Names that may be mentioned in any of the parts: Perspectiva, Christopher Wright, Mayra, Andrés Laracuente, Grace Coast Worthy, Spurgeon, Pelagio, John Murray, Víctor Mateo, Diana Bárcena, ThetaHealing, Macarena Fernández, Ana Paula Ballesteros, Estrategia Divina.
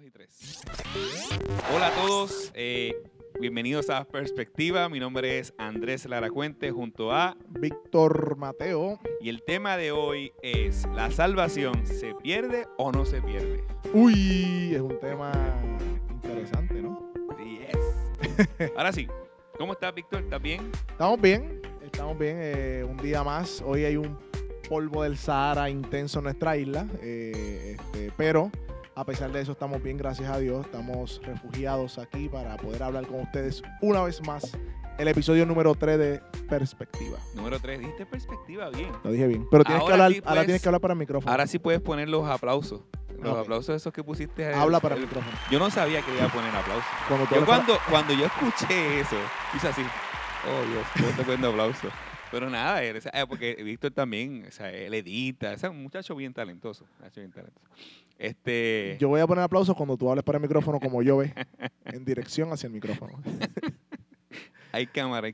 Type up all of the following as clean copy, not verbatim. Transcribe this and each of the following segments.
2 y 3. Hola a todos, bienvenidos a Perspectiva. Mi nombre es Andrés Laracuente junto a Víctor Mateo. Y el tema de hoy es: ¿la salvación se pierde o no se pierde? Uy, es un tema interesante, ¿no? Yes. Ahora sí, ¿cómo estás, Víctor? ¿Estás bien? Estamos bien, un día más. Hoy hay un polvo del Sahara intenso en nuestra isla, pero a pesar de eso estamos bien, gracias a Dios. Estamos refugiados aquí para poder hablar con ustedes una vez más el episodio número 3 de Perspectiva. Número 3, dijiste Perspectiva bien. Lo dije bien, pero tienes ahora que hablar, sí, pues, ahora tienes que hablar para el micrófono. Ahora sí puedes poner los aplausos. Los aplausos esos que pusiste. Habla para el micrófono. Yo no sabía que le iba a poner aplausos. Cuando yo escuché eso, hice así. Oh, Dios, yo estoy poniendo aplausos. Pero nada, porque Víctor también, él edita, es un muchacho bien talentoso. Yo voy a poner aplausos cuando tú hables para el micrófono, como yo ve, en dirección hacia el micrófono. Hay cámara.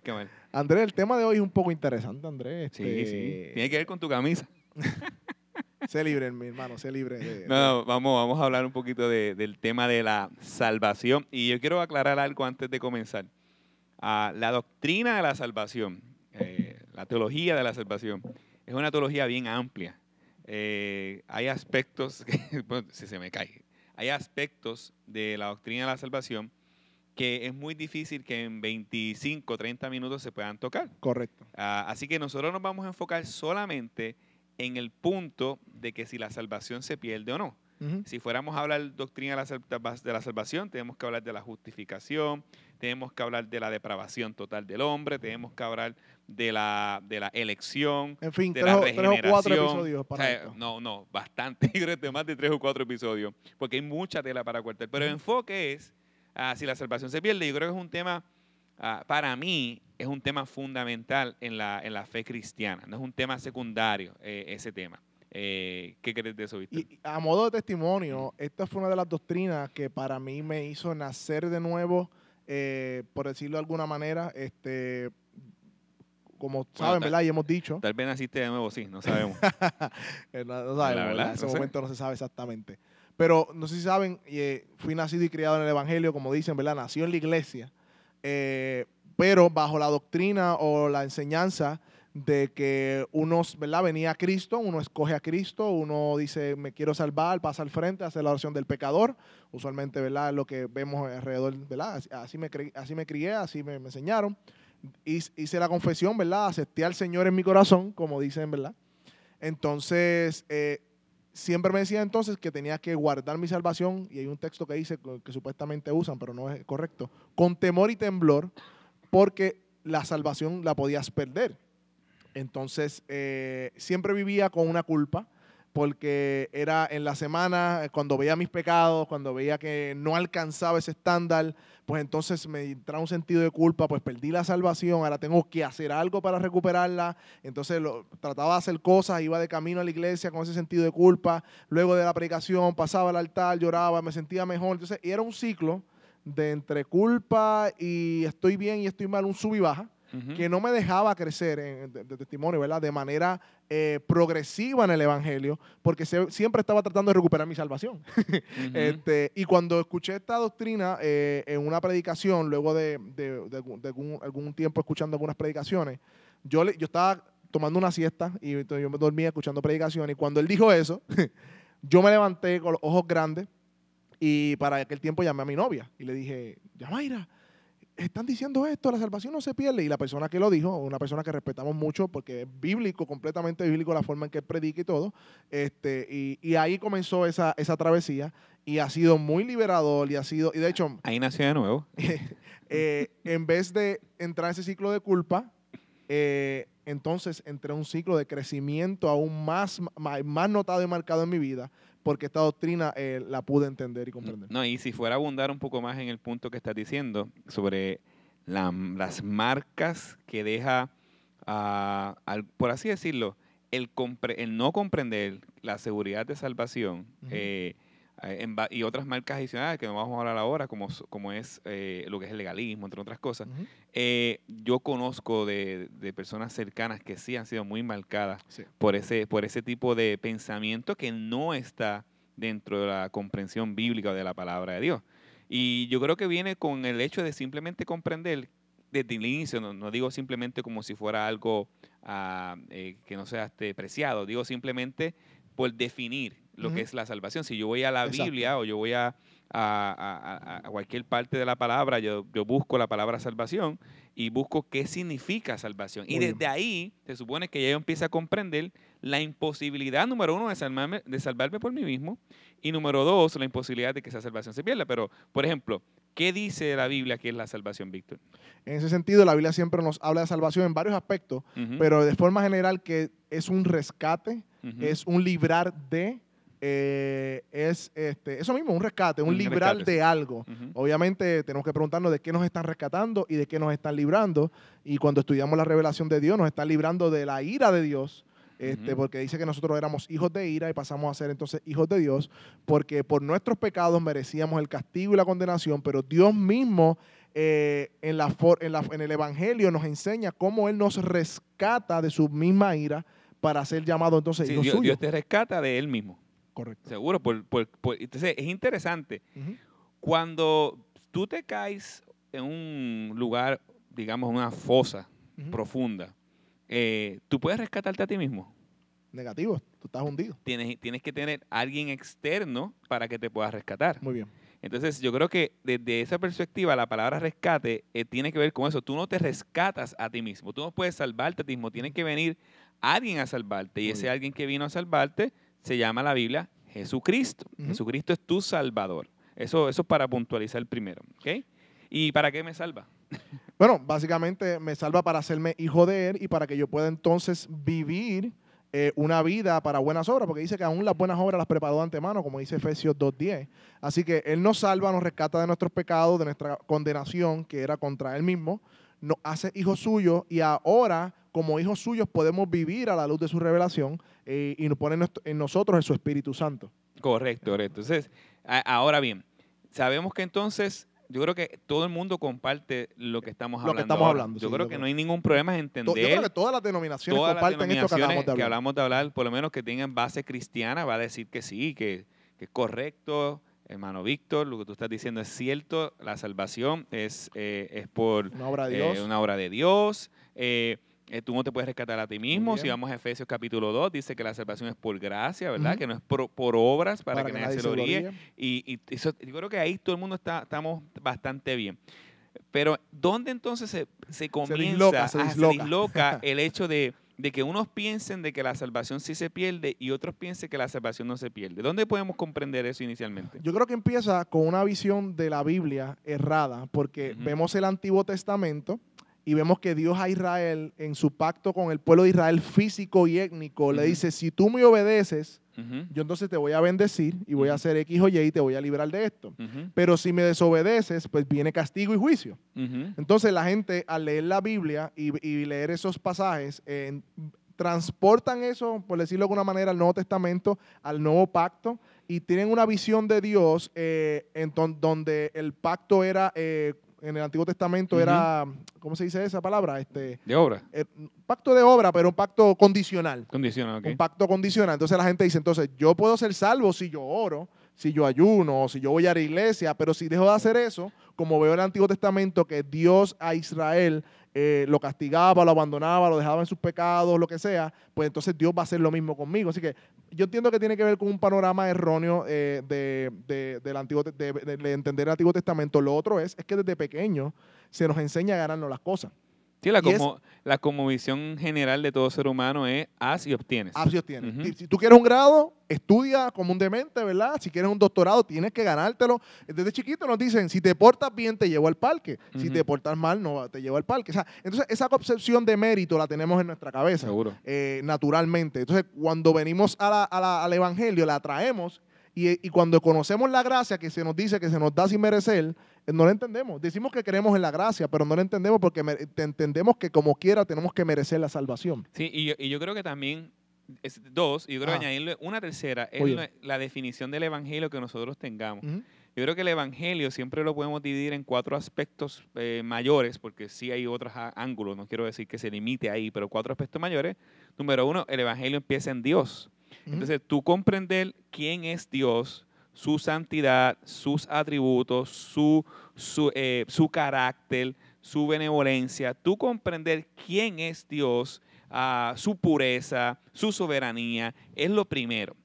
Andrés, el tema de hoy es un poco interesante, Andrés. Sí. Tiene que ver con tu camisa. Sé libre, mi hermano, sé libre. Vamos a hablar un poquito del tema de la salvación. Y yo quiero aclarar algo antes de comenzar. La doctrina de la salvación, la teología de la salvación, es una teología bien amplia. Hay aspectos, hay aspectos de la doctrina de la salvación que es muy difícil que en 25 o 30 minutos se puedan tocar. Correcto. Así que nosotros nos vamos a enfocar solamente en el punto de que si la salvación se pierde o no. Uh-huh. Si fuéramos a hablar doctrina de la salvación, tenemos que hablar de la justificación, tenemos que hablar de la depravación total del hombre, tenemos que hablar de la elección, en fin, de la regeneración. 3 o 4 episodios para esto. No, bastante, creo que más de 3 o 4 episodios, porque hay mucha tela para cortar. Pero el enfoque es, si la salvación se pierde, yo creo que es un tema, para mí, es un tema fundamental en la fe cristiana, no es un tema secundario ese tema. ¿Qué crees de eso, Víctor? Y a modo de testimonio, esta fue una de las doctrinas que para mí me hizo nacer de nuevo, por decirlo de alguna manera, como saben, ¿verdad? Y hemos dicho. Tal vez naciste de nuevo, sí, no sabemos. No sabemos, verdad, en ese momento no se sabe exactamente. Pero no sé si saben, fui nacido y criado en el Evangelio, como dicen, ¿verdad? Nació en la iglesia, pero bajo la doctrina o la enseñanza de que unos, ¿verdad? Venía a Cristo, uno escoge a Cristo, uno dice, me quiero salvar, pasa al frente, hace la oración del pecador, usualmente, ¿verdad? Lo que vemos alrededor, ¿verdad? Así me crié, así me enseñaron. Hice la confesión, ¿verdad? Acepté al Señor en mi corazón, como dicen, ¿verdad? Entonces, siempre me decía entonces que tenía que guardar mi salvación, y hay un texto que dice, que supuestamente usan, pero no es correcto, con temor y temblor, porque la salvación la podías perder. Entonces, siempre vivía con una culpa, porque era en la semana, cuando veía mis pecados, cuando veía que no alcanzaba ese estándar, pues entonces me entraba un sentido de culpa, pues perdí la salvación, ahora tengo que hacer algo para recuperarla. Entonces trataba de hacer cosas, iba de camino a la iglesia con ese sentido de culpa, luego de la predicación pasaba al altar, lloraba, me sentía mejor. Entonces, era un ciclo de entre culpa y estoy bien y estoy mal, un sub y baja, que no me dejaba crecer de testimonio, ¿verdad? De manera progresiva en el Evangelio, porque siempre estaba tratando de recuperar mi salvación. Uh-huh. Y cuando escuché esta doctrina en una predicación, luego de algún tiempo escuchando algunas predicaciones, yo estaba tomando una siesta y yo me dormía escuchando predicaciones. Y cuando él dijo eso, yo me levanté con los ojos grandes y para aquel tiempo llamé a mi novia y le dije, ya Mayra, están diciendo esto, la salvación no se pierde. Y la persona que lo dijo, una persona que respetamos mucho porque es bíblico, completamente bíblico la forma en que predica y todo. Y ahí comenzó esa travesía y ha sido muy liberador y de hecho... Ahí nació de nuevo. En vez de entrar en ese ciclo de culpa, entonces entré en un ciclo de crecimiento aún más notado y marcado en mi vida, porque esta doctrina la pude entender y comprender. No, y si fuera a abundar un poco más en el punto que estás diciendo sobre las marcas que deja, por así decirlo, el no comprender la seguridad de salvación, uh-huh, y otras marcas adicionales que no vamos a hablar ahora, como es lo que es el legalismo, entre otras cosas. Uh-huh. Yo conozco de personas cercanas que sí han sido muy marcadas por ese tipo de pensamiento que no está dentro de la comprensión bíblica de la palabra de Dios. Y yo creo que viene con el hecho de simplemente comprender desde el inicio, no digo simplemente como si fuera algo que no sea preciado, digo simplemente por definir lo que es la salvación. Si yo voy a la Biblia o yo voy a cualquier parte de la palabra, yo busco la palabra salvación y busco qué significa salvación. Muy y desde bien. Ahí se supone que ya yo empiezo a comprender la imposibilidad, número uno, de salvarme por mí mismo, y número dos, la imposibilidad de que esa salvación se pierda. Pero, por ejemplo, ¿qué dice la Biblia que es la salvación, Víctor? En ese sentido, la Biblia siempre nos habla de salvación en varios aspectos, pero de forma general que es un rescate, es un librar de... eso mismo, un rescate, un librar de algo. Obviamente tenemos que preguntarnos de qué nos están rescatando y de qué nos están librando. Y cuando estudiamos la revelación de Dios, nos están librando de la ira de Dios, porque dice que nosotros éramos hijos de ira y pasamos a ser entonces hijos de Dios, porque por nuestros pecados merecíamos el castigo y la condenación, pero Dios mismo en el Evangelio nos enseña cómo Él nos rescata de su misma ira para ser llamado entonces hijos suyos. Dios te rescata de Él mismo. Correcto. Seguro. Entonces, es interesante. Cuando tú te caes en un lugar, digamos, una fosa profunda, ¿tú puedes rescatarte a ti mismo? Negativo. Tú estás hundido. Tienes que tener a alguien externo para que te puedas rescatar. Muy bien. Entonces, yo creo que desde esa perspectiva, la palabra rescate tiene que ver con eso. Tú no te rescatas a ti mismo. Tú no puedes salvarte a ti mismo. Tiene que venir alguien a salvarte. Y ese alguien que vino a salvarte se llama la Biblia Jesucristo. Jesucristo es tu salvador. Eso es para puntualizar primero. ¿Okay? ¿Y para qué me salva? Bueno, básicamente me salva para hacerme hijo de Él y para que yo pueda entonces vivir una vida para buenas obras, porque dice que aún las buenas obras las preparó de antemano, como dice Efesios 2:10. Así que Él nos salva, nos rescata de nuestros pecados, de nuestra condenación, que era contra Él mismo, nos hace hijos suyos y ahora, como hijos suyos, podemos vivir a la luz de su revelación y nos pone en nosotros su Espíritu Santo. Correcto. Entonces, ahora bien, sabemos que entonces, yo creo que todo el mundo comparte lo que estamos hablando. Yo creo que no hay ningún problema en entender. Yo creo que todas las denominaciones comparten esto que hablamos de hablar, por lo menos que tengan base cristiana, va a decir que sí, que es correcto. Hermano Víctor, lo que tú estás diciendo es cierto. La salvación es por una obra de Dios. Tú no te puedes rescatar a ti mismo. Si vamos a Efesios capítulo 2, dice que la salvación es por gracia, ¿verdad? Que no es por obras para que nadie se lo diga. Y eso, yo creo que ahí todo el mundo estamos bastante bien. Pero ¿dónde entonces se comienza? Se disloca el hecho de que unos piensen de que la salvación sí se pierde y otros piensen que la salvación no se pierde. ¿Dónde podemos comprender eso inicialmente? Yo creo que empieza con una visión de la Biblia errada, porque vemos el Antiguo Testamento y vemos que Dios a Israel, en su pacto con el pueblo de Israel físico y étnico, le dice, si tú me obedeces, yo entonces te voy a bendecir y voy a hacer X o Y y te voy a librar de esto. Pero si me desobedeces, pues viene castigo y juicio. Entonces la gente, al leer la Biblia y leer esos pasajes, transportan eso, por decirlo de alguna manera, al Nuevo Testamento, al Nuevo Pacto, y tienen una visión de Dios donde el pacto era... en el Antiguo Testamento era, ¿cómo se dice esa palabra? De obra. Pacto de obra, pero un pacto condicional. Condicional, ok. Un pacto condicional. Entonces la gente dice, entonces yo puedo ser salvo si yo oro, si yo ayuno, si yo voy a la iglesia, pero si dejo de hacer eso, como veo en el Antiguo Testamento que Dios a Israel lo castigaba, lo abandonaba, lo dejaba en sus pecados, lo que sea, pues entonces Dios va a hacer lo mismo conmigo. Así que yo entiendo que tiene que ver con un panorama erróneo de entender el Antiguo Testamento. Lo otro es que desde pequeño se nos enseña a ganarnos las cosas. Sí, la cosmovisión general de todo ser humano es haz y obtienes. Haz y obtienes. Si tú quieres un grado, estudia como un demente, ¿verdad? Si quieres un doctorado, tienes que ganártelo. Desde chiquito nos dicen, si te portas bien, te llevo al parque. Si te portas mal, no te llevo al parque. O sea, entonces, esa concepción de mérito la tenemos en nuestra cabeza. Seguro. Naturalmente. Entonces, cuando venimos al Evangelio, la traemos. Y cuando conocemos la gracia que se nos dice que se nos da sin merecer, no la entendemos. Decimos que creemos en la gracia, pero no la entendemos porque entendemos que como quiera tenemos que merecer la salvación. Sí, y yo creo que también, yo creo que añadirle una tercera, es la definición del evangelio que nosotros tengamos. Yo creo que el evangelio siempre lo podemos dividir en cuatro aspectos mayores, porque sí hay otros ángulos, no quiero decir que se limite ahí, pero cuatro aspectos mayores. Número 1, el evangelio empieza en Dios. Entonces, tú comprender quién es Dios, su santidad, sus atributos, su carácter, su benevolencia, tú comprender quién es Dios, su pureza, su soberanía, es lo primero.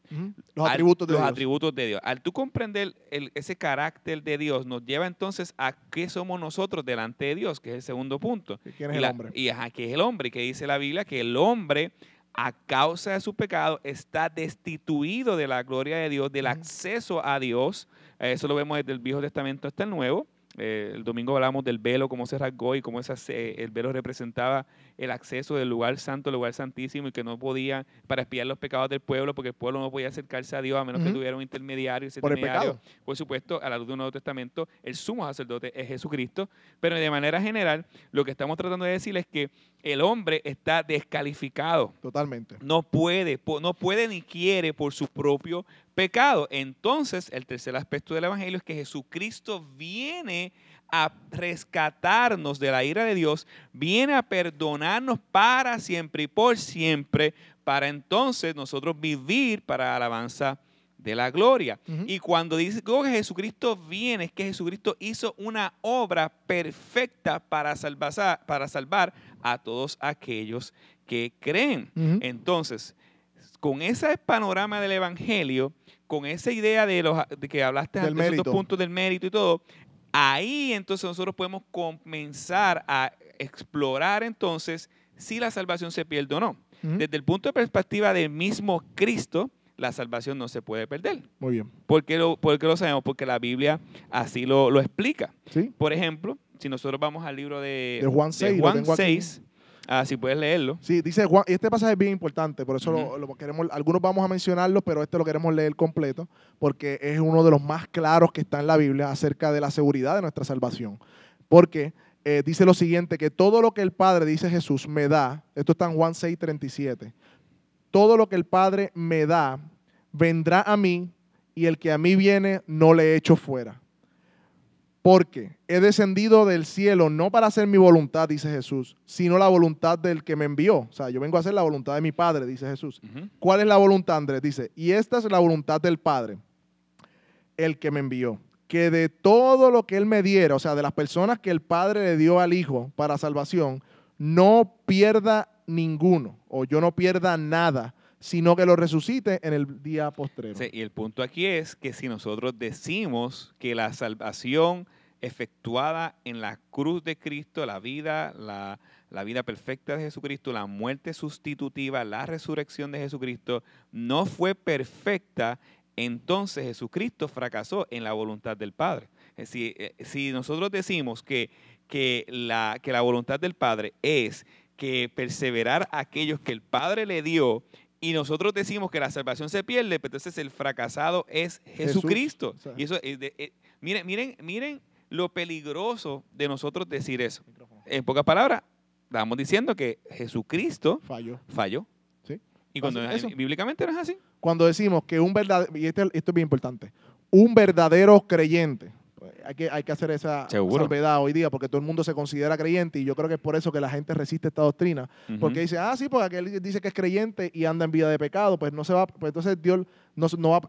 Los atributos de Dios. Al tú comprender ese carácter de Dios, nos lleva entonces a qué somos nosotros delante de Dios, que es el segundo punto. ¿Quién es el hombre? Que es el hombre, que dice la Biblia que el hombre, a causa de su pecado, está destituido de la gloria de Dios, del acceso a Dios. Eso lo vemos desde el Viejo Testamento hasta el Nuevo. El domingo hablamos del velo, cómo se rasgó y cómo el velo representaba el acceso del lugar santo, el lugar santísimo, y que no podía, para expiar los pecados del pueblo, porque el pueblo no podía acercarse a Dios a menos que tuviera un intermediario. Ese intermediario, por supuesto, a la luz del Nuevo Testamento, el sumo sacerdote es Jesucristo. Pero de manera general, lo que estamos tratando de decir es que el hombre está descalificado. Totalmente. No puede ni quiere por su propio pecado. Entonces, el tercer aspecto del Evangelio es que Jesucristo viene a rescatarnos de la ira de Dios, viene a perdonarnos para siempre y por siempre, para entonces nosotros vivir para alabanza de la gloria. Y cuando dice que Jesucristo viene, es que Jesucristo hizo una obra perfecta para salvar a todos aquellos que creen. Entonces, con ese panorama del Evangelio, con esa idea de que hablaste antes, esos dos puntos del mérito y todo, ahí entonces nosotros podemos comenzar a explorar entonces si la salvación se pierde o no. Desde el punto de perspectiva del mismo Cristo, la salvación no se puede perder. Muy bien. ¿Por qué lo sabemos? Porque la Biblia así lo explica. ¿Sí? Por ejemplo, si nosotros vamos al libro de Juan 6, si puedes leerlo. Sí, dice Juan, y este pasaje es bien importante, por eso lo queremos, algunos vamos a mencionarlo, pero este lo queremos leer completo, porque es uno de los más claros que está en la Biblia acerca de la seguridad de nuestra salvación. Porque dice lo siguiente, que todo lo que el Padre, dice Jesús, me da, esto está en Juan 6:37, todo lo que el Padre me da, vendrá a mí, y el que a mí viene, no le echo fuera. Porque he descendido del cielo no para hacer mi voluntad, dice Jesús, sino la voluntad del que me envió. O sea, yo vengo a hacer la voluntad de mi Padre, dice Jesús. ¿Cuál es la voluntad, Andrés? Dice, y esta es la voluntad del Padre, el que me envió. Que de todo lo que Él me diera, o sea, de las personas que el Padre le dio al Hijo para salvación, no pierda ninguno, o yo no pierda nada, sino que lo resucite en el día postrero. Sí, y el punto aquí es que si nosotros decimos que la salvación efectuada en la cruz de Cristo, la vida perfecta de Jesucristo, la muerte sustitutiva, la resurrección de Jesucristo, no fue perfecta, entonces Jesucristo fracasó en la voluntad del Padre. Es decir, si nosotros decimos que la voluntad del Padre es que perseverar a aquellos que el Padre le dio, y nosotros decimos que la salvación se pierde, pero entonces el fracasado es Jesucristo. Jesús. Y eso es miren lo peligroso de nosotros decir eso. En pocas palabras, estamos diciendo que Jesucristo falló. ¿Sí? Y cuando bíblicamente no es así. Cuando decimos que un verdadero, y esto es bien importante, un verdadero creyente, hay que hacer esa salvedad hoy día, porque todo el mundo se considera creyente, y yo creo que es por eso que la gente resiste esta doctrina, porque dice, porque aquel dice que es creyente y anda en vida de pecado, pues no se va, pues entonces Dios no va,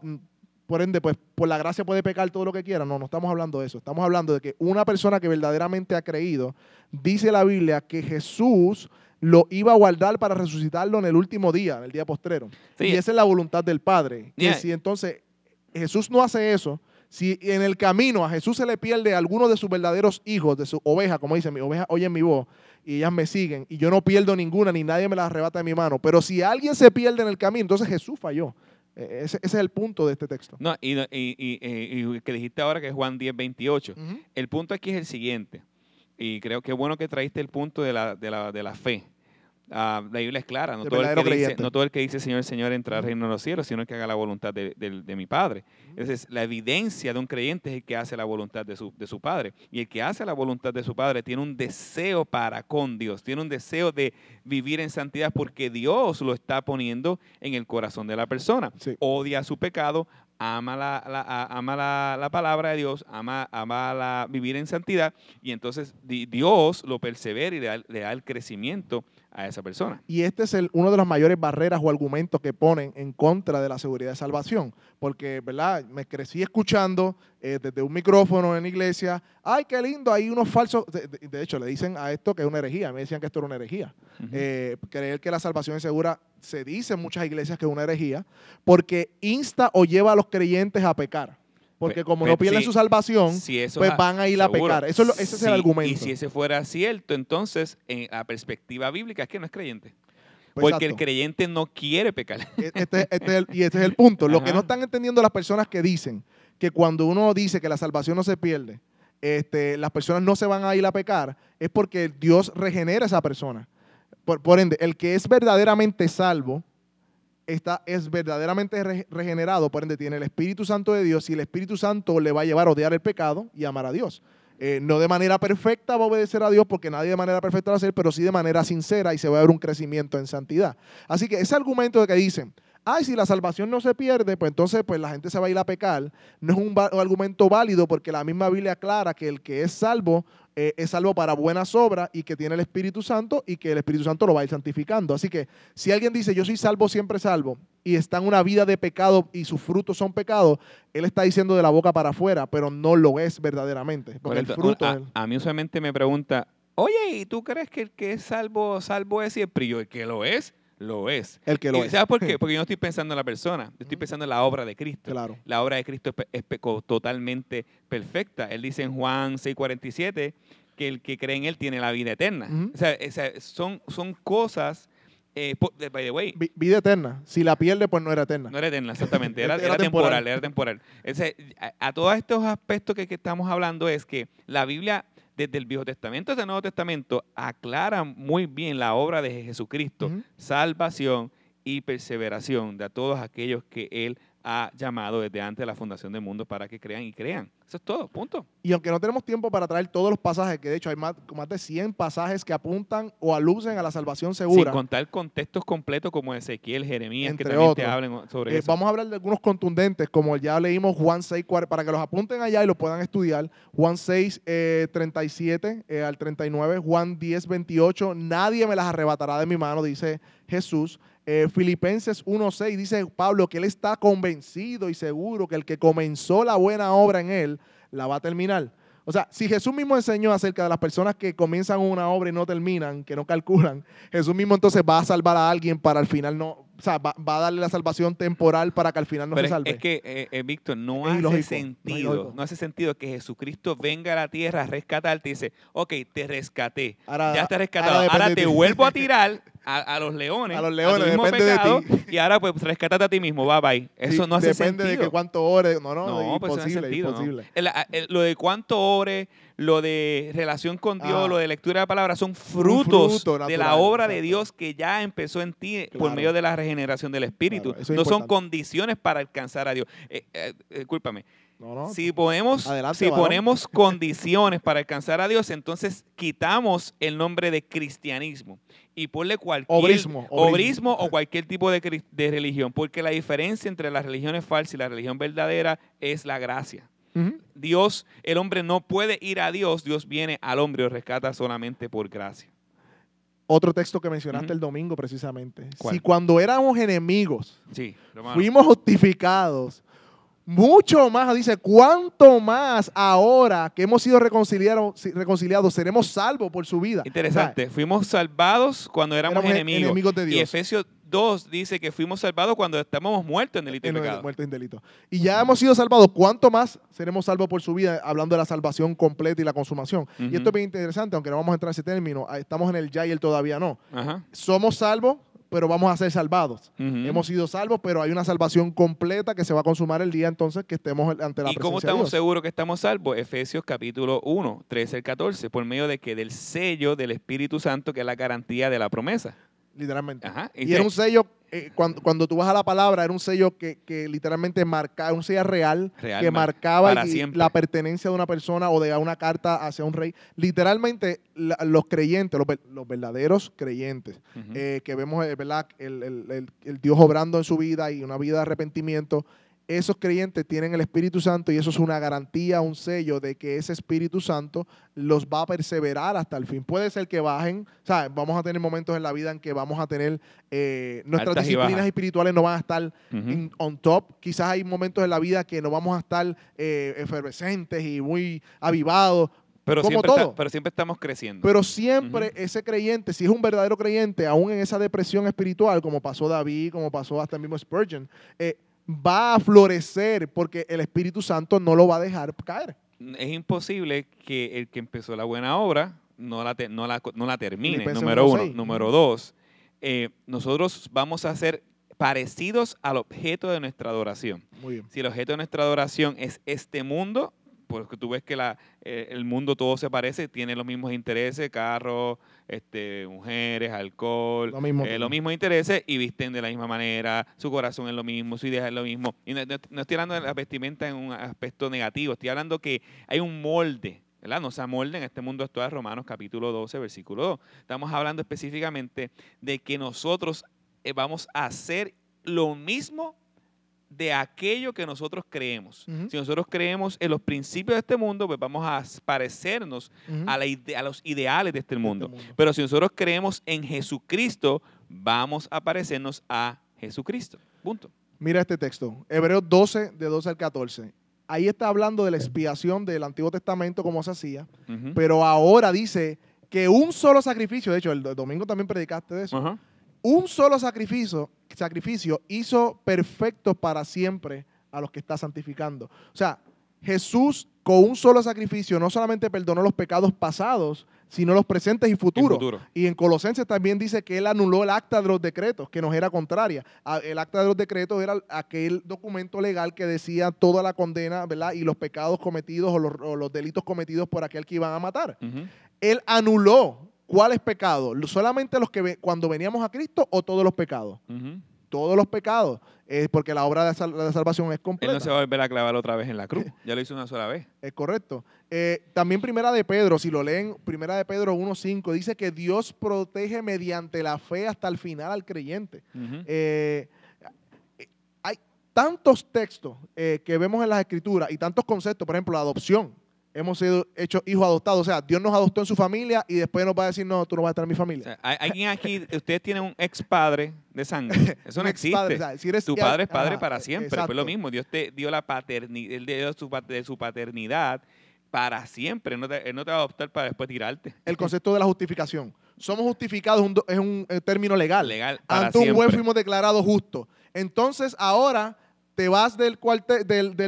por ende, pues por la gracia puede pecar todo lo que quiera. No estamos hablando de eso, estamos hablando de que una persona que verdaderamente ha creído, dice la Biblia que Jesús lo iba a guardar para resucitarlo en el último día, en el día postrero. Sí. Y esa es la voluntad del Padre. Y si entonces Jesús no hace eso, si en el camino a Jesús se le pierde a alguno de sus verdaderos hijos, de sus ovejas, como dice, mi oveja oye mi voz y ellas me siguen, y yo no pierdo ninguna, ni nadie me las arrebata de mi mano. Pero si alguien se pierde en el camino, entonces Jesús falló. Ese es el punto de este texto. No, y que dijiste ahora que es Juan 10:28. El punto aquí es el siguiente, y creo que es bueno que traíste el punto de la fe. La Biblia es clara, no todo el que dice Señor, Señor, entra al reino de los cielos, sino el que haga la voluntad de mi Padre. Entonces, la evidencia de un creyente es el que hace la voluntad de su Padre. Y el que hace la voluntad de su Padre tiene un deseo para con Dios, tiene un deseo de vivir en santidad porque Dios lo está poniendo en el corazón de la persona. Sí. Odia su pecado, ama la palabra de Dios, ama vivir en santidad, y entonces Dios lo persevera y le da el crecimiento a esa persona. Y este es uno de las mayores barreras o argumentos que ponen en contra de la seguridad de salvación. Porque, ¿verdad? Me crecí escuchando desde un micrófono en la iglesia, ¡ay, qué lindo! Hay unos falsos... De hecho, le dicen a esto que es una herejía. Me decían que esto era una herejía. Uh-huh. Creer que la salvación es segura, se dice en muchas iglesias que es una herejía, porque insta o lleva a los creyentes a pecar. Porque como no pierden su salvación, pues van a ir seguro a pecar. Ese es el argumento. Y si ese fuera cierto, entonces, en la perspectiva bíblica es que no es creyente. Pues porque exacto, el creyente no quiere pecar. Y este es el punto. Lo que no están entendiendo las personas que dicen que cuando uno dice que la salvación no se pierde, las personas no se van a ir a pecar, es porque Dios regenera a esa persona. Por ende, el que es verdaderamente salvo, es verdaderamente regenerado, por ende tiene el Espíritu Santo de Dios, y el Espíritu Santo le va a llevar a odiar el pecado y amar a Dios. No de manera perfecta va a obedecer a Dios, porque nadie de manera perfecta va a hacer, pero sí de manera sincera, y se va a ver un crecimiento en santidad. Así que ese argumento de que dicen, ay, si la salvación no se pierde, pues entonces pues la gente se va a ir a pecar, no es un argumento válido, porque la misma Biblia aclara que el que es salvo para buenas obras y que tiene el Espíritu Santo y que el Espíritu Santo lo va a ir santificando. Así que si alguien dice yo soy salvo, siempre salvo, y está en una vida de pecado y sus frutos son pecados, él está diciendo de la boca para afuera, pero no lo es verdaderamente. Porque correcto, el fruto a mí usualmente me pregunta, oye, ¿y tú crees que el que es salvo es siempre? Y yo, el que lo es, lo es. El que lo es. ¿Sabes por qué? Porque yo no estoy pensando en la persona, yo estoy pensando en la obra de Cristo. Claro. La obra de Cristo es totalmente perfecta. Él dice en Juan 6:47 que el que cree en Él tiene la vida eterna. Uh-huh. O sea, son cosas, by the way. Vida eterna. Si la pierde, pues no era eterna. No era eterna, exactamente. Era temporal. Era temporal. O sea, a todos estos aspectos que estamos hablando es que la Biblia, desde el Viejo Testamento hasta el Nuevo Testamento, aclara muy bien la obra de Jesucristo, uh-huh, salvación y perseveración de a todos aquellos que Él ha llamado desde antes de la fundación del mundo para que crean y crean. Eso es todo, punto. Y aunque no tenemos tiempo para traer todos los pasajes, que de hecho hay más de 100 pasajes que apuntan o alucen a la salvación segura. Sin contar contextos completos como Ezequiel, Jeremías, entre que también otros te hablan sobre eso. Vamos a hablar de algunos contundentes, como ya leímos Juan 6, para que los apunten allá y los puedan estudiar. Juan 6, 37 al 39, Juan 10, 28, nadie me las arrebatará de mi mano, dice Jesús. Filipenses 1:6 dice Pablo que él está convencido y seguro que el que comenzó la buena obra en él la va a terminar. O sea, si Jesús mismo enseñó acerca de las personas que comienzan una obra y no terminan, que no calculan, Jesús mismo entonces va a salvar a alguien para al final no, o sea, va a darle la salvación temporal para que al final no se salve. Es que, Víctor, no hace sentido que Jesucristo venga a la tierra a rescatarte y dice, ok, te rescaté, ahora, ya te rescatado, ahora te vuelvo a tirar a los leones, a tu mismo pecado, de ti. Y ahora pues rescatate a ti mismo, bye bye. Eso sí, no hace sentido. Depende de cuánto ores, no, pues imposible, no hace sentido, ¿no? Lo de cuánto ores, lo de relación con Dios, lo de lectura de la palabra, son frutos natural, de la obra de Dios que ya empezó en ti, claro, por medio de la regeneración del Espíritu. Claro, no son condiciones para alcanzar a Dios. Discúlpame. No. Si ponemos condiciones para alcanzar a Dios, entonces quitamos el nombre de cristianismo y ponle cualquier obrismo o cualquier tipo de religión, porque la diferencia entre las religiones falsas y la religión verdadera es la gracia. Uh-huh. Dios, el hombre no puede ir a Dios, Dios viene al hombre y lo rescata solamente por gracia. Otro texto que mencionaste el domingo precisamente. ¿Cuál? Si cuando éramos enemigos fuimos justificados, mucho más, dice, cuánto más ahora que hemos sido reconciliados, seremos salvos por su vida. Interesante, fuimos salvados cuando éramos enemigos de Dios. Y Efesios 2 dice que fuimos salvados cuando estábamos muertos en delito y pecado. Muertos en delito. Y ya hemos sido salvados, cuánto más seremos salvos por su vida, hablando de la salvación completa y la consumación. Uh-huh. Y esto es bien interesante, aunque no vamos a entrar en ese término, estamos en el ya y el todavía no. Ajá. Somos salvos, pero vamos a ser salvados. Uh-huh. Hemos sido salvos, pero hay una salvación completa que se va a consumar el día entonces que estemos ante la presencia de Dios. ¿Y cómo estamos seguros que estamos salvos? Efesios capítulo 1, 13 al 14, por medio de que del sello del Espíritu Santo, que es la garantía de la promesa. Literalmente. Ajá. Y era un sello, cuando tú vas a la palabra, era un sello que literalmente marcaba, un sello real que marcaba la pertenencia de una persona o de una carta hacia un rey. Literalmente, los creyentes, los verdaderos creyentes, que vemos, ¿verdad?, el Dios obrando en su vida y una vida de arrepentimiento, esos creyentes tienen el Espíritu Santo y eso es una garantía, un sello de que ese Espíritu Santo los va a perseverar hasta el fin. Puede ser que bajen, ¿sabes? Vamos a tener momentos en la vida en que vamos a tener nuestras disciplinas espirituales no van a estar on top. Quizás hay momentos en la vida que no vamos a estar efervescentes y muy avivados. Pero siempre estamos creciendo. Pero siempre ese creyente, si es un verdadero creyente, aún en esa depresión espiritual, como pasó David, como pasó hasta el mismo Spurgeon, va a florecer porque el Espíritu Santo no lo va a dejar caer. Es imposible que el que empezó la buena obra no la termine, número uno. Número dos, nosotros vamos a ser parecidos al objeto de nuestra adoración. Muy bien. Si el objeto de nuestra adoración es este mundo, porque tú ves que el mundo todo se parece, tiene los mismos intereses, carros, mujeres, alcohol, los mismos intereses y visten de la misma manera, su corazón es lo mismo, su idea es lo mismo. Y no estoy hablando de la vestimenta en un aspecto negativo, estoy hablando que hay un molde, ¿verdad? No se amolda en este mundo actual, Romanos capítulo 12, versículo 2. Estamos hablando específicamente de que nosotros vamos a hacer lo mismo de aquello que nosotros creemos. Si nosotros creemos en los principios de este mundo, pues vamos a parecernos a los ideales de este mundo. Pero si nosotros creemos en Jesucristo, vamos a parecernos a Jesucristo. Punto. Mira este texto, Hebreos 12, de 12 al 14. Ahí está hablando de la expiación del Antiguo Testamento, como se hacía, pero ahora dice que un solo sacrificio, de hecho, el domingo también predicaste de eso, un solo sacrificio hizo perfecto para siempre a los que está santificando. O sea, Jesús con un solo sacrificio no solamente perdonó los pecados pasados, sino los presentes y futuros. Y en Colosenses también dice que Él anuló el acta de los decretos, que nos era contraria. El acta de los decretos era aquel documento legal que decía toda la condena, ¿verdad? Y los pecados cometidos o los delitos cometidos por aquel que iban a matar. Él anuló. ¿Cuáles pecados? ¿Solamente los que cuando veníamos a Cristo o todos los pecados? Todos los pecados, porque la obra de salvación es completa. Él no se va a volver a clavar otra vez en la cruz, ya lo hizo una sola vez. Es correcto. También Primera de Pedro, si lo leen, Primera de Pedro 1:5, dice que Dios protege mediante la fe hasta el final al creyente. Hay tantos textos que vemos en las Escrituras y tantos conceptos, por ejemplo, la adopción. Hemos sido hechos hijos adoptados. O sea, Dios nos adoptó en su familia y después nos va a decir, no, tú no vas a estar en mi familia. O sea, alguien aquí, ustedes tienen un ex padre de sangre. Eso no existe. Padre, o sea, si eres, tu padre es padre para siempre. Exacto. Pues lo mismo, Dios te dio la paternidad, Él dio su paternidad para siempre. Él no te va a adoptar para después tirarte. El concepto de la justificación. Somos justificados es un término legal. Para ante siempre. Un juez fuimos declarados justos. Entonces, ahora te vas del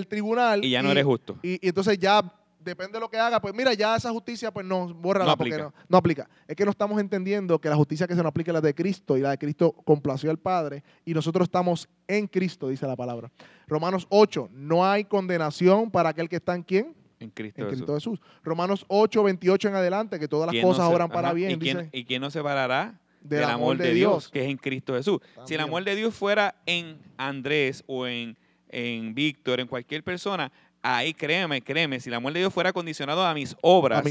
tribunal. Y ya no eres justo. Y entonces ya... Depende de lo que haga, pues mira, ya esa justicia, pues no, bórrala, no porque no aplica. Es que no estamos entendiendo que la justicia que se nos aplica es la de Cristo, y la de Cristo complació al Padre, y nosotros estamos en Cristo, dice la palabra. Romanos 8, no hay condenación para aquel que está en ¿quién? En Cristo Jesús. Romanos 8, 28 en adelante, que todas las cosas obran para bien. ¿Y quién nos separará del amor de Dios, que es en Cristo Jesús? También. Si el amor de Dios fuera en Andrés o en Víctor, en cualquier persona, ahí créeme, si el amor de Dios fuera condicionado a mis obras,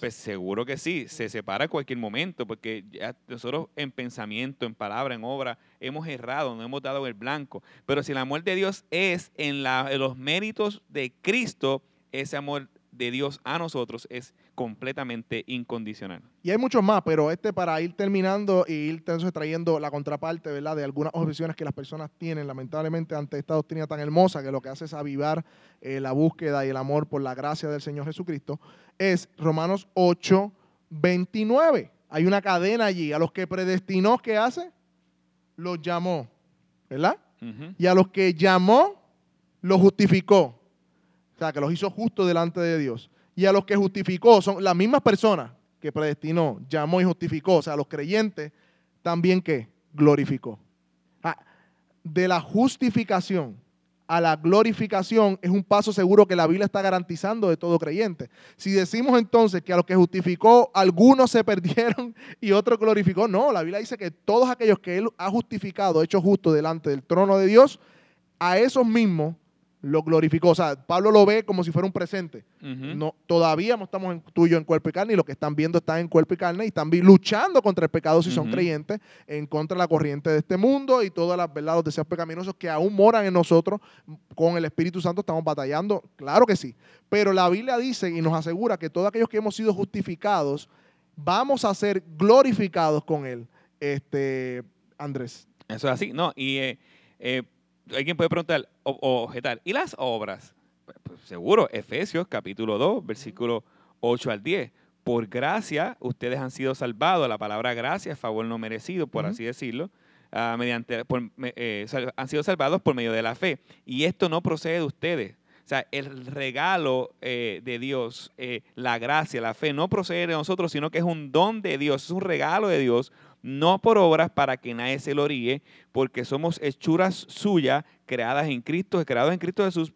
pues seguro que sí, se separa en cualquier momento, porque ya nosotros en pensamiento, en palabra, en obra, hemos errado, no hemos dado el blanco. Pero si el amor de Dios es en los méritos de Cristo, ese amor de Dios a nosotros es completamente incondicional. Y hay muchos más, pero para ir terminando y ir trayendo la contraparte, ¿verdad?, de algunas objeciones que las personas tienen, lamentablemente, ante esta doctrina tan hermosa, que lo que hace es avivar la búsqueda y el amor por la gracia del Señor Jesucristo, es Romanos 8, 29. Hay una cadena allí. A los que predestinó, ¿qué hace? Los llamó, ¿verdad? Y a los que llamó, los justificó. O sea, que los hizo justos delante de Dios. Y a los que justificó, son las mismas personas que predestinó, llamó y justificó. O sea, a los creyentes también, ¿qué? Glorificó. De la justificación a la glorificación es un paso seguro que la Biblia está garantizando de todo creyente. Si decimos entonces que a los que justificó, algunos se perdieron y otros glorificó, no, la Biblia dice que todos aquellos que Él ha justificado, hecho justo delante del trono de Dios, a esos mismos lo glorificó. O sea, Pablo lo ve como si fuera un presente. Uh-huh. No, todavía no estamos tú y yo en cuerpo y carne, y los que están viendo están en cuerpo y carne y están luchando contra el pecado si son creyentes, en contra de la corriente de este mundo y todas las verdades, los deseos pecaminosos que aún moran en nosotros. Con el Espíritu Santo estamos batallando, claro que sí. Pero la Biblia dice y nos asegura que todos aquellos que hemos sido justificados vamos a ser glorificados con Él, Andrés. Eso es así, ¿no? Y alguien puede preguntar, objetar, ¿y las obras? Pues seguro, Efesios capítulo 2, versículo 8 al 10. Por gracia ustedes han sido salvados. La palabra gracia es favor no merecido, por así decirlo. Han sido salvados por medio de la fe. Y esto no procede de ustedes. O sea, el regalo de Dios, la gracia, la fe, no procede de nosotros, sino que es un don de Dios, es un regalo de Dios, no por obras para que nadie se gloríe, porque somos hechuras suyas, creados en Cristo Jesús,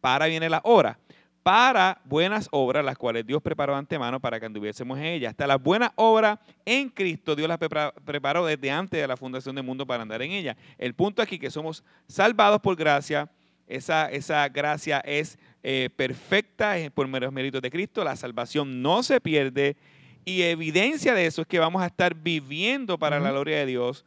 para viene la obra, para buenas obras, las cuales Dios preparó de antemano para que anduviésemos en ellas. Hasta las buenas obras en Cristo, Dios las preparó desde antes de la fundación del mundo para andar en ellas. El punto aquí es que somos salvados por gracia. Esa gracia es perfecta, es por meros méritos de Cristo, la salvación no se pierde, y evidencia de eso es que vamos a estar viviendo para la gloria de Dios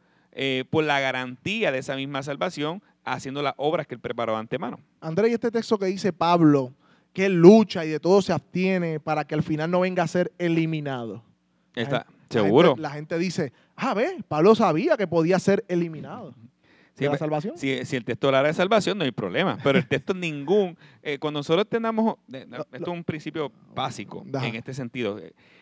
por la garantía de esa misma salvación, haciendo las obras que Él preparó de antemano. Andrés, y este texto que dice Pablo, que él lucha y de todo se abstiene para que al final no venga a ser eliminado. Está, seguro. La gente dice, Pablo sabía que podía ser eliminado. Sí, la salvación. Si el texto habla de salvación, no hay problema. Pero el texto ningún... cuando nosotros tengamos... esto es un principio básico en este sentido.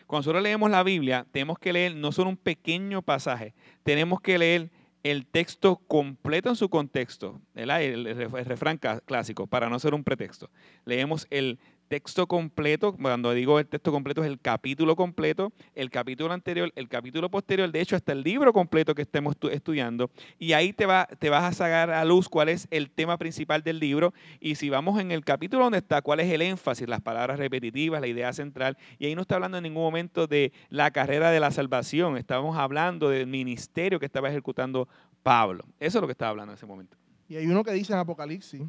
Cuando nosotros leemos la Biblia, tenemos que leer no solo un pequeño pasaje, tenemos que leer el texto completo en su contexto. El refrán clásico, para no ser un pretexto. Leemos el texto completo. Cuando digo el texto completo, es el capítulo completo, el capítulo anterior, el capítulo posterior, de hecho hasta el libro completo que estemos estudiando, y ahí te vas a sacar a luz cuál es el tema principal del libro, y si vamos en el capítulo donde está, cuál es el énfasis, las palabras repetitivas, la idea central, y ahí no está hablando en ningún momento de la carrera de la salvación, estamos hablando del ministerio que estaba ejecutando Pablo. Eso es lo que estaba hablando en ese momento. Y hay uno que dice en Apocalipsis,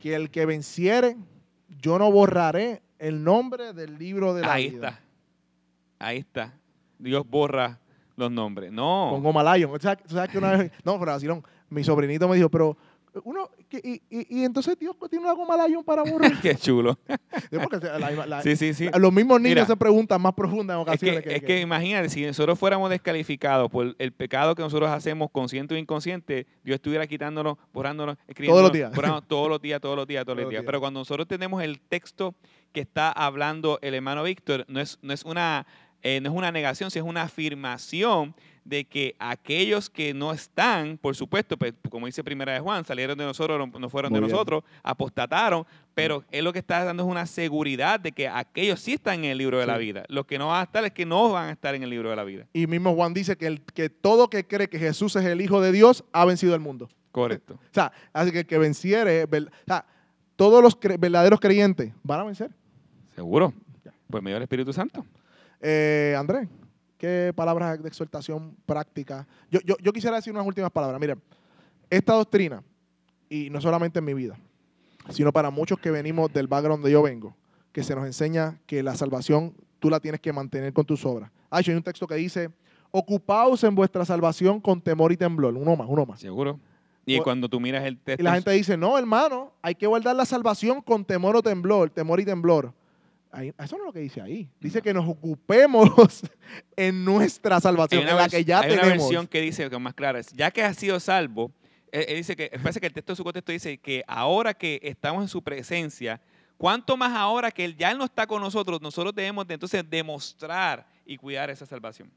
que el que venciere, yo no borraré el nombre del libro de la vida. Ahí está. Dios borra los nombres. No. Con Goma Lion. ¿Sabes que una vez? No, pero así no. Mi sobrinito me dijo, pero uno, y entonces Dios tiene una Goma Lion para borrar. Qué chulo. Sí. Los mismos niños se preguntan más profundas en ocasiones. Es que imagínate, si nosotros fuéramos descalificados por el pecado que nosotros hacemos consciente o inconsciente, Dios estuviera quitándonos, borrándonos, escribiéndonos. Todos los días. Pero cuando nosotros tenemos el texto que está hablando el hermano Víctor, no es una negación, sino es una afirmación de que aquellos que no están, por supuesto, pues, como dice Primera de Juan, salieron de nosotros, no fueron muy de bien. Nosotros, apostataron, pero él lo que está dando es una seguridad de que aquellos sí están en el libro de la vida. Los que no van a estar es que no van a estar en el libro de la vida. Y mismo Juan dice que todo que cree que Jesús es el Hijo de Dios ha vencido al mundo. Correcto. O sea, así que el que venciere, todos los verdaderos creyentes van a vencer. Seguro. Por medio del Espíritu Santo. Andrés, ¿qué palabras de exhortación práctica? Yo quisiera decir unas últimas palabras. Miren, esta doctrina, y no solamente en mi vida, sino para muchos que venimos del background donde yo vengo, que se nos enseña que la salvación tú la tienes que mantener con tus obras. Hay un texto que dice, ocupaos en vuestra salvación con temor y temblor. Uno más. Seguro. Y cuando tú miras el texto... Y la gente dice, no, hermano, hay que guardar la salvación con temor o temblor, temor y temblor. Eso no es lo que dice ahí. Dice que nos ocupemos en nuestra salvación, en la que ya tenemos. Hay una versión que dice, que más clara, ya que has sido salvo, dice que, parece que el texto de su contexto dice que ahora que estamos en su presencia, cuánto más ahora que él no está con nosotros, nosotros debemos de, entonces demostrar y cuidar esa salvación.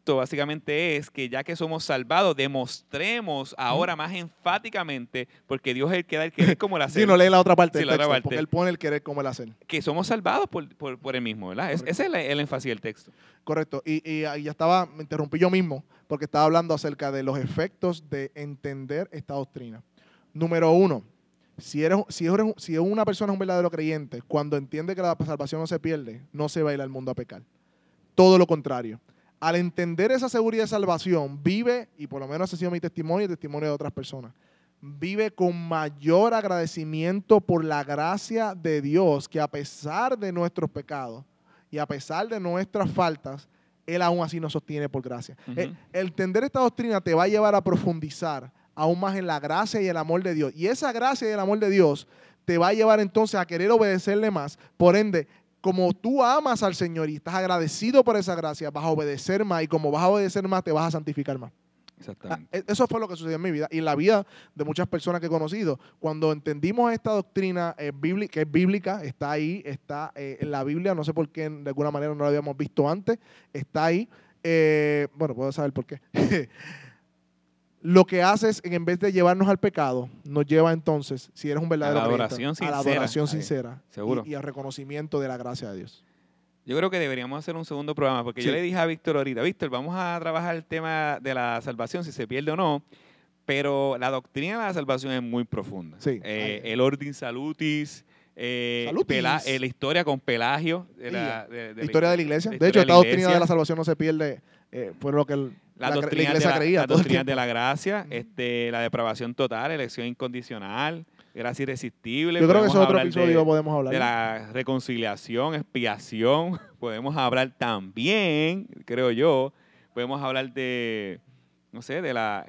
Esto básicamente es que ya que somos salvados, demostremos ahora más enfáticamente, porque Dios es el que da el querer como el hacer. Sí, no lee la otra parte del texto, porque Él pone el querer como el hacer. Que somos salvados por Él mismo, ¿verdad? Ese es el énfasis del texto. Correcto. Y ya me interrumpí yo mismo, porque estaba hablando acerca de los efectos de entender esta doctrina. Número uno, si una persona es un verdadero creyente, cuando entiende que la salvación no se pierde, no se va a ir al mundo a pecar. Todo lo contrario. Al entender esa seguridad de salvación, vive, y por lo menos ese ha sido mi testimonio y el testimonio de otras personas, vive con mayor agradecimiento por la gracia de Dios, que a pesar de nuestros pecados y a pesar de nuestras faltas, Él aún así nos sostiene por gracia. El entender esta doctrina te va a llevar a profundizar aún más en la gracia y el amor de Dios. Y esa gracia y el amor de Dios te va a llevar entonces a querer obedecerle más. Por ende, como tú amas al Señor y estás agradecido por esa gracia, vas a obedecer más, y como vas a obedecer más, te vas a santificar más. Exactamente. Eso fue lo que sucedió en mi vida y en la vida de muchas personas que he conocido. Cuando entendimos esta doctrina bíblica, que es bíblica, está ahí, está en la Biblia, no sé por qué de alguna manera no la habíamos visto antes, está ahí. Bueno, puedo saber por qué. Lo que hace es, en vez de llevarnos al pecado, nos lleva entonces, si eres un verdadero creyente, a la adoración sincera y al reconocimiento de la gracia de Dios. Yo creo que deberíamos hacer un segundo programa, porque yo le dije a Víctor ahorita, Víctor, vamos a trabajar el tema de la salvación, si se pierde o no, pero la doctrina de la salvación es muy profunda. Sí. El ordin salutis, la historia con Pelagio. La historia de la iglesia. De hecho, esta doctrina de la salvación no se pierde por lo que la iglesia creía. La doctrina de la gracia, la depravación total, elección incondicional, gracia irresistible. Yo creo que ese otro episodio podemos hablar. De la reconciliación, expiación. Podemos hablar también, creo yo, podemos hablar de, no sé, de la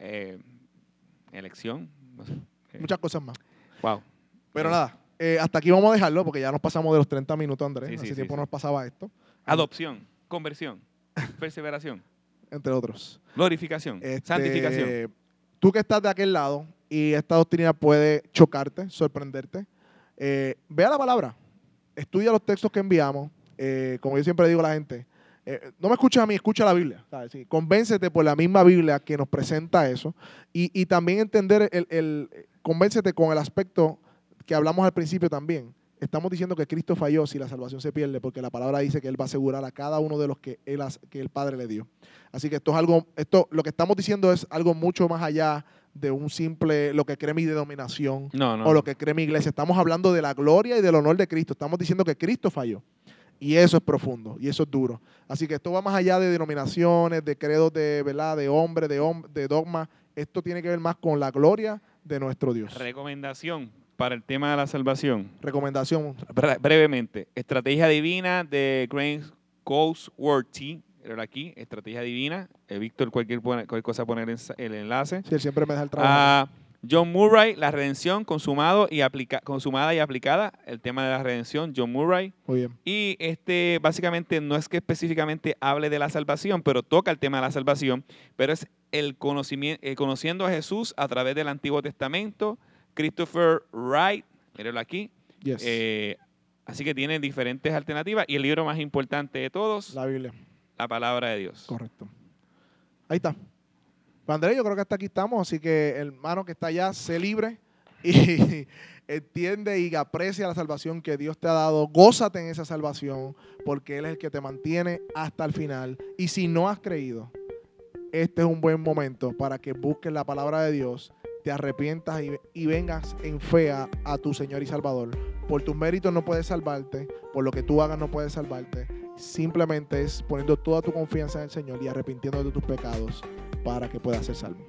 elección. No sé, muchas cosas más. Wow. Pero nada, hasta aquí vamos a dejarlo porque ya nos pasamos de los 30 minutos, Andrés. Hace tiempo nos pasaba esto. Adopción, conversión, perseveración. Entre otros. Glorificación, santificación. Tú que estás de aquel lado y esta doctrina puede chocarte, sorprenderte, vea la palabra, estudia los textos que enviamos, como yo siempre digo a la gente, no me escuches a mí, escucha la Biblia, ¿sabes? Sí, convéncete por la misma Biblia que nos presenta eso, y también entender, convéncete con el aspecto que hablamos al principio también. Estamos diciendo que Cristo falló si la salvación se pierde, porque la palabra dice que Él va a asegurar a cada uno de los que el Padre le dio. Así que esto es algo, lo que estamos diciendo es algo mucho más allá de un simple, lo que cree mi denominación o lo que cree mi iglesia. Estamos hablando de la gloria y del honor de Cristo. Estamos diciendo que Cristo falló. Y eso es profundo, y eso es duro. Así que esto va más allá de denominaciones, de credos, de hombres, de dogmas. Esto tiene que ver más con la gloria de nuestro Dios. Recomendación para el tema de la salvación. Recomendación. Brevemente, Estrategia Divina de Grace Coast Worthy. Pero aquí, Estrategia Divina. Víctor, cualquier cosa poner el enlace. Sí, él siempre me deja el trabajo. John Murray, La Redención consumada y aplicada. El tema de la redención, John Murray. Muy bien. Y básicamente, no es que específicamente hable de la salvación, pero toca el tema de la salvación. Pero es el conocimiento, conociendo a Jesús a través del Antiguo Testamento. Christopher Wright, míralo aquí. Yes. Así que tiene diferentes alternativas. Y el libro más importante de todos, la Biblia. La palabra de Dios. Correcto. Ahí está. Andrés, yo creo que hasta aquí estamos. Así que, hermano que está allá, sé libre y entiende y aprecia la salvación que Dios te ha dado. Gózate en esa salvación porque Él es el que te mantiene hasta el final. Y si no has creído, este es un buen momento para que busques la palabra de Dios, te arrepientas y vengas en fe a tu Señor y Salvador. Por tus méritos no puedes salvarte, por lo que tú hagas no puedes salvarte. Simplemente es poniendo toda tu confianza en el Señor y arrepintiéndote de tus pecados para que puedas ser salvo.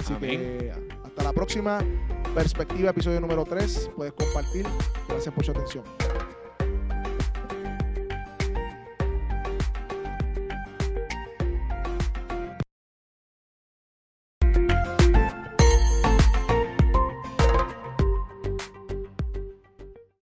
Así que hasta la próxima. Perspectiva, episodio número 3. Puedes compartir. Gracias por su atención.